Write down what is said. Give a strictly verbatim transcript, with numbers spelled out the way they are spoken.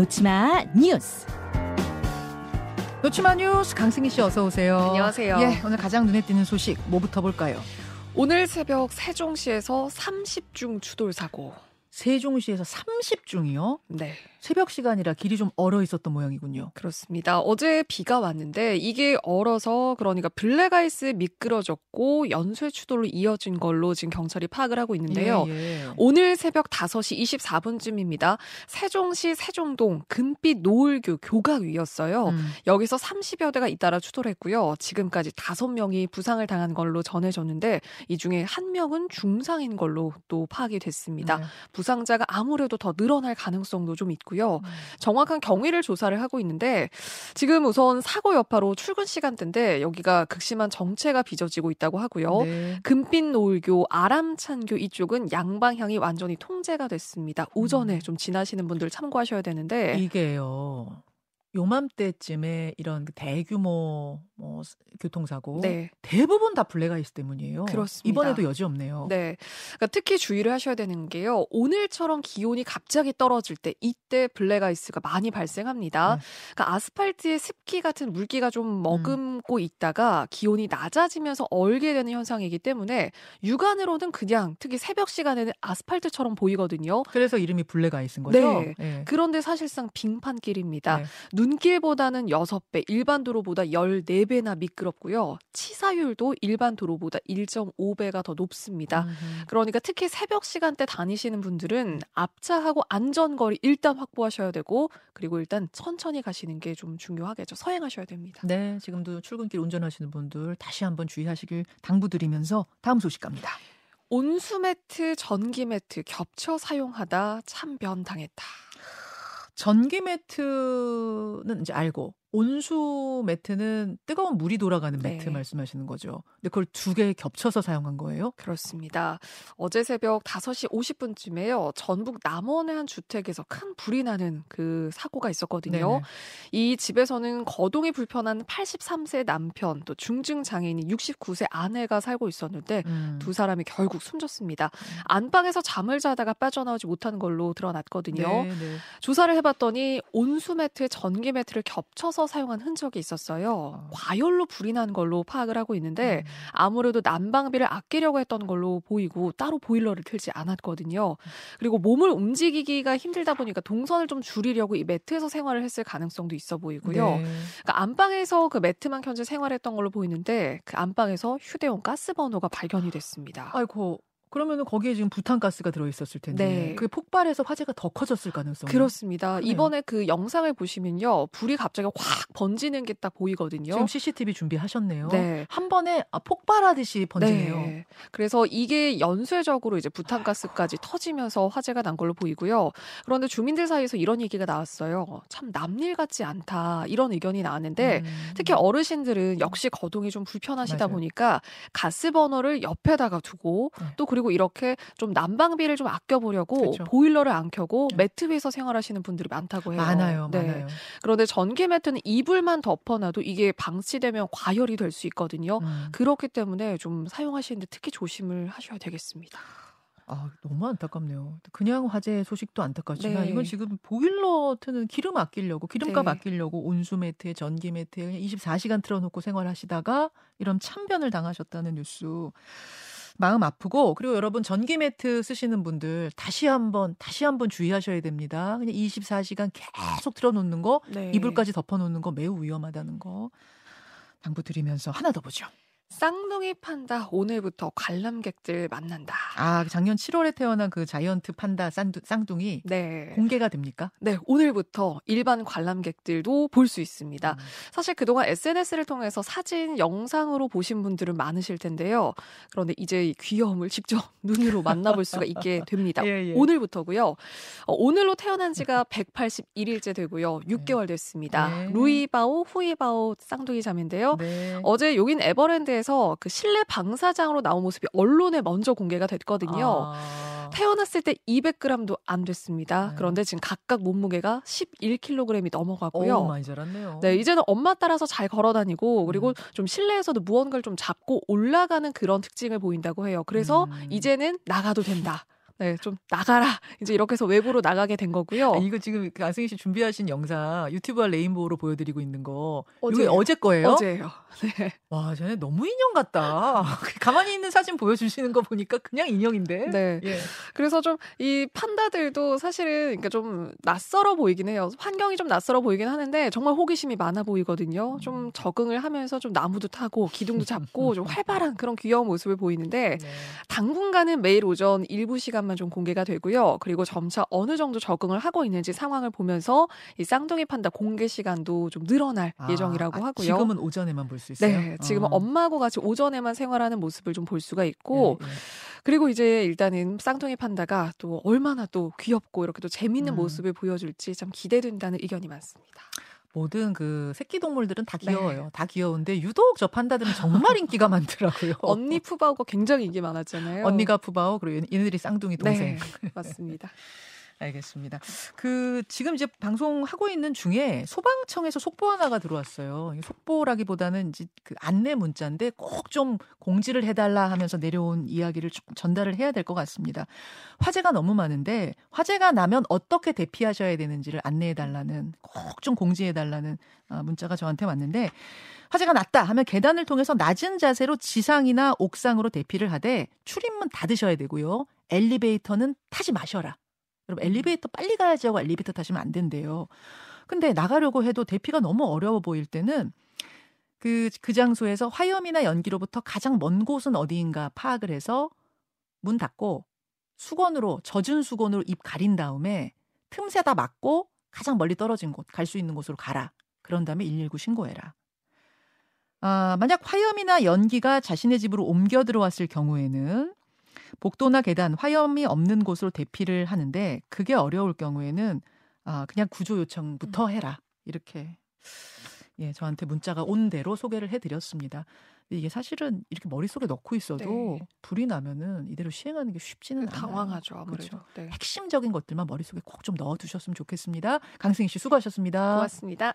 놓치마 뉴스. 놓치마 뉴스 강승희 씨 어서 오세요. 안녕하세요. 예, 오늘 가장 눈에 띄는 소식 뭐부터 볼까요? 오늘 새벽 세종시에서 삼십 중 추돌 사고. 세종시에서 삼십 중이요? 네. 새벽 시간이라 길이 좀 얼어 있었던 모양이군요. 그렇습니다. 어제 비가 왔는데 이게 얼어서 그러니까 블랙아이스 미끄러졌고 연쇄 추돌로 이어진 걸로 지금 경찰이 파악을 하고 있는데요. 예, 예. 오늘 새벽 다섯 시 이십사 분쯤입니다. 세종시 세종동 금빛노을교 교각 위였어요. 음. 여기서 삼십여 대가 잇따라 추돌했고요. 지금까지 다섯 명이 부상을 당한 걸로 전해졌는데 이 중에 한 명은 중상인 걸로 또 파악이 됐습니다. 네. 부상자가 아무래도 더 늘어날 가능성도 좀 있고 고요. 정확한 경위를 조사를 하고 있는데 지금 우선 사고 여파로 출근 시간대인데 여기가 극심한 정체가 빚어지고 있다고 하고요. 네. 금빛노을교, 아람찬교 이쪽은 양방향이 완전히 통제가 됐습니다. 오전에 음. 좀 지나시는 분들 참고하셔야 되는데 이게요. 요맘때쯤에 이런 대규모 뭐 교통사고 네. 대부분 다 블랙아이스 때문이에요. 그렇습니다. 이번에도 여지없네요. 네, 그러니까 특히 주의를 하셔야 되는 게요. 오늘처럼 기온이 갑자기 떨어질 때 이때 블랙아이스가 많이 발생합니다. 네. 그러니까 아스팔트에 습기 같은 물기가 좀 머금고 음. 있다가 기온이 낮아지면서 얼게 되는 현상이기 때문에 육안으로는 그냥 특히 새벽 시간에는 아스팔트처럼 보이거든요. 그래서 이름이 블랙아이스인 거죠? 네. 네. 그런데 사실상 빙판길입니다. 네. 눈길보다는 여섯 배, 일반 도로보다 열네 배나 미끄럽고요. 치사율도 일반 도로보다 일 점 오 배가 더 높습니다. 음. 그러니까 특히 새벽 시간대 다니시는 분들은 앞차하고 안전거리 일단 확보하셔야 되고 그리고 일단 천천히 가시는 게 좀 중요하겠죠. 서행하셔야 됩니다. 네, 지금도 출근길 운전하시는 분들 다시 한번 주의하시길 당부드리면서 다음 소식 갑니다. 온수매트, 전기매트 겹쳐 사용하다 참변당했다. 전기 매트는 이제 알고 온수 매트는 뜨거운 물이 돌아가는 매트 네. 말씀하시는 거죠. 근데 그걸 두 개 겹쳐서 사용한 거예요? 그렇습니다. 어제 새벽 다섯 시 오십 분쯤에요. 전북 남원의 한 주택에서 큰 불이 나는 그 사고가 있었거든요. 네네. 이 집에서는 거동이 불편한 팔십삼 세 남편, 또 중증장애인인 육십구 세 아내가 살고 있었는데 음. 두 사람이 결국 숨졌습니다. 안방에서 잠을 자다가 빠져나오지 못한 걸로 드러났거든요. 네네. 조사를 해봤더니 온수 매트에 전기 매트를 겹쳐서 사용한 흔적이 있었어요. 과열로 불이 난 걸로 파악을 하고 있는데 아무래도 난방비를 아끼려고 했던 걸로 보이고 따로 보일러를 틀지 않았거든요. 그리고 몸을 움직이기가 힘들다 보니까 동선을 좀 줄이려고 이 매트에서 생활을 했을 가능성도 있어 보이고요. 네. 그러니까 안방에서 그 매트만 켜져 생활했던 걸로 보이는데 그 안방에서 휴대용 가스버너가 발견이 됐습니다. 아이고. 그러면 거기에 지금 부탄가스가 들어있었을 텐데 네. 그게 폭발해서 화재가 더 커졌을 가능성이 그렇습니다. 크네요. 이번에 그 영상을 보시면요. 불이 갑자기 확 번지는 게 딱 보이거든요. 지금 씨씨티비 준비하셨네요. 네. 한 번에 아, 폭발하듯이 번지네요. 네. 그래서 이게 연쇄적으로 이제 부탄가스까지 터지면서 화재가 난 걸로 보이고요. 그런데 주민들 사이에서 이런 얘기가 나왔어요. 참 남일 같지 않다. 이런 의견이 나왔는데 음. 특히 어르신들은 역시 거동이 좀 불편하시다 맞아요. 보니까 가스버너를 옆에다가 두고 네. 또 그리고 그리고 이렇게 좀 난방비를 좀 아껴보려고 그렇죠. 보일러를 안 켜고 매트 위에서 생활하시는 분들이 많다고 해요. 많아요. 네. 많아요. 그런데 전기 매트는 이불만 덮어놔도 이게 방치되면 과열이 될 수 있거든요. 음. 그렇기 때문에 좀 사용하시는데 특히 조심을 하셔야 되겠습니다. 아, 너무 안타깝네요. 그냥 화재 소식도 안타깝지만 네. 이건 지금 보일러 트는 기름 아끼려고 기름값 네. 아끼려고 온수 매트에 전기 매트에 이십사 시간 틀어놓고 생활하시다가 이런 참변을 당하셨다는 뉴스. 마음 아프고 그리고 여러분 전기 매트 쓰시는 분들 다시 한번 다시 한번 주의하셔야 됩니다. 그냥 이십사 시간 계속 틀어놓는 거 네. 이불까지 덮어놓는 거 매우 위험하다는 거 당부드리면서 하나 더 보죠. 쌍둥이 판다 오늘부터 관람객들 만난다. 아, 작년 칠월에 태어난 그 자이언트 판다 쌍둥이 네. 공개가 됩니까? 네, 오늘부터 일반 관람객들도 볼 수 있습니다. 음. 사실 그동안 에스엔에스를 통해서 사진, 영상으로 보신 분들은 많으실 텐데요. 그런데 이제 이 귀여움을 직접 눈으로 만나볼 수가 있게 됩니다. 예, 예. 오늘부터고요. 어, 오늘로 태어난 지가 백팔십일 일째 되고요. 육 개월 됐습니다. 네. 루이바오, 후이바오 쌍둥이 자매인데요. 네. 어제 용인 에버랜드에 에서 그 실내 방사장으로 나온 모습이 언론에 먼저 공개가 됐거든요. 아... 태어났을 때 이백 그램도 안 됐습니다. 네. 그런데 지금 각각 몸무게가 십일 킬로그램이 넘어가고요. 오, 많이 자랐네요. 네, 이제는 엄마 따라서 잘 걸어다니고 그리고 음. 좀 실내에서도 무언가를 좀 잡고 올라가는 그런 특징을 보인다고 해요. 그래서 음. 이제는 나가도 된다. 네, 좀 나가라. 이제 이렇게 해서 외부로 나가게 된 거고요. 아, 이거 지금 강승희 씨 준비하신 영상 유튜브와 레인보우로 보여드리고 있는 거 어제 어제 거예요? 어제예요. 네. 와, 쟤네 너무 인형 같다. 가만히 있는 사진 보여주시는 거 보니까 그냥 인형인데. 네. 예. 그래서 좀 이 판다들도 사실은 그러니까 좀 낯설어 보이긴 해요. 환경이 좀 낯설어 보이긴 하는데 정말 호기심이 많아 보이거든요. 좀 적응을 하면서 좀 나무도 타고 기둥도 잡고 좀 활발한 그런 귀여운 모습을 보이는데 네. 당분간은 매일 오전 일부 시간만 좀 공개가 되고요. 그리고 점차 어느 정도 적응을 하고 있는지 상황을 보면서 이 쌍둥이 판다 공개 시간도 좀 늘어날 아, 예정이라고 하고요. 지금은 오전에만 볼 수 있어요? 네. 지금은 어. 엄마하고 같이 오전에만 생활하는 모습을 좀 볼 수가 있고 네, 네. 그리고 이제 일단은 쌍둥이 판다가 또 얼마나 또 귀엽고 이렇게 또 재미있는 음. 모습을 보여줄지 참 기대된다는 의견이 많습니다. 모든 그 새끼 동물들은 다 귀여워요. 네. 다 귀여운데 유독 저 판다들은 정말 인기가 많더라고요. 언니 푸바오가 굉장히 인기 많았잖아요. 언니가 푸바오 그리고 이누리 쌍둥이 동생. 네, 맞습니다. 알겠습니다. 그 지금 이제 방송하고 있는 중에 소방청에서 속보 하나가 들어왔어요. 속보라기보다는 이제 그 안내 문자인데 꼭 좀 공지를 해달라 하면서 내려온 이야기를 전달을 해야 될 것 같습니다. 화재가 너무 많은데 화재가 나면 어떻게 대피하셔야 되는지를 안내해달라는 꼭 좀 공지해달라는 문자가 저한테 왔는데 화재가 났다 하면 계단을 통해서 낮은 자세로 지상이나 옥상으로 대피를 하되 출입문 닫으셔야 되고요. 엘리베이터는 타지 마셔라. 여러분 엘리베이터 빨리 가야지 하고 엘리베이터 타시면 안 된대요. 근데 나가려고 해도 대피가 너무 어려워 보일 때는 그, 그 장소에서 화염이나 연기로부터 가장 먼 곳은 어디인가 파악을 해서 문 닫고 수건으로 젖은 수건으로 입 가린 다음에 틈새 다 막고 가장 멀리 떨어진 곳, 갈 수 있는 곳으로 가라. 그런 다음에 일일구 신고해라. 아, 만약 화염이나 연기가 자신의 집으로 옮겨 들어왔을 경우에는 복도나 계단, 화염이 없는 곳으로 대피를 하는데 그게 어려울 경우에는 아, 그냥 구조 요청부터 해라. 이렇게 예, 저한테 문자가 온 대로 소개를 해드렸습니다. 이게 사실은 이렇게 머릿속에 넣고 있어도 네. 불이 나면은 이대로 시행하는 게 쉽지는 않아요. 당황하죠. 아무래도. 네. 핵심적인 것들만 머릿속에 꼭 좀 넣어두셨으면 좋겠습니다. 강승희 씨 수고하셨습니다. 고맙습니다.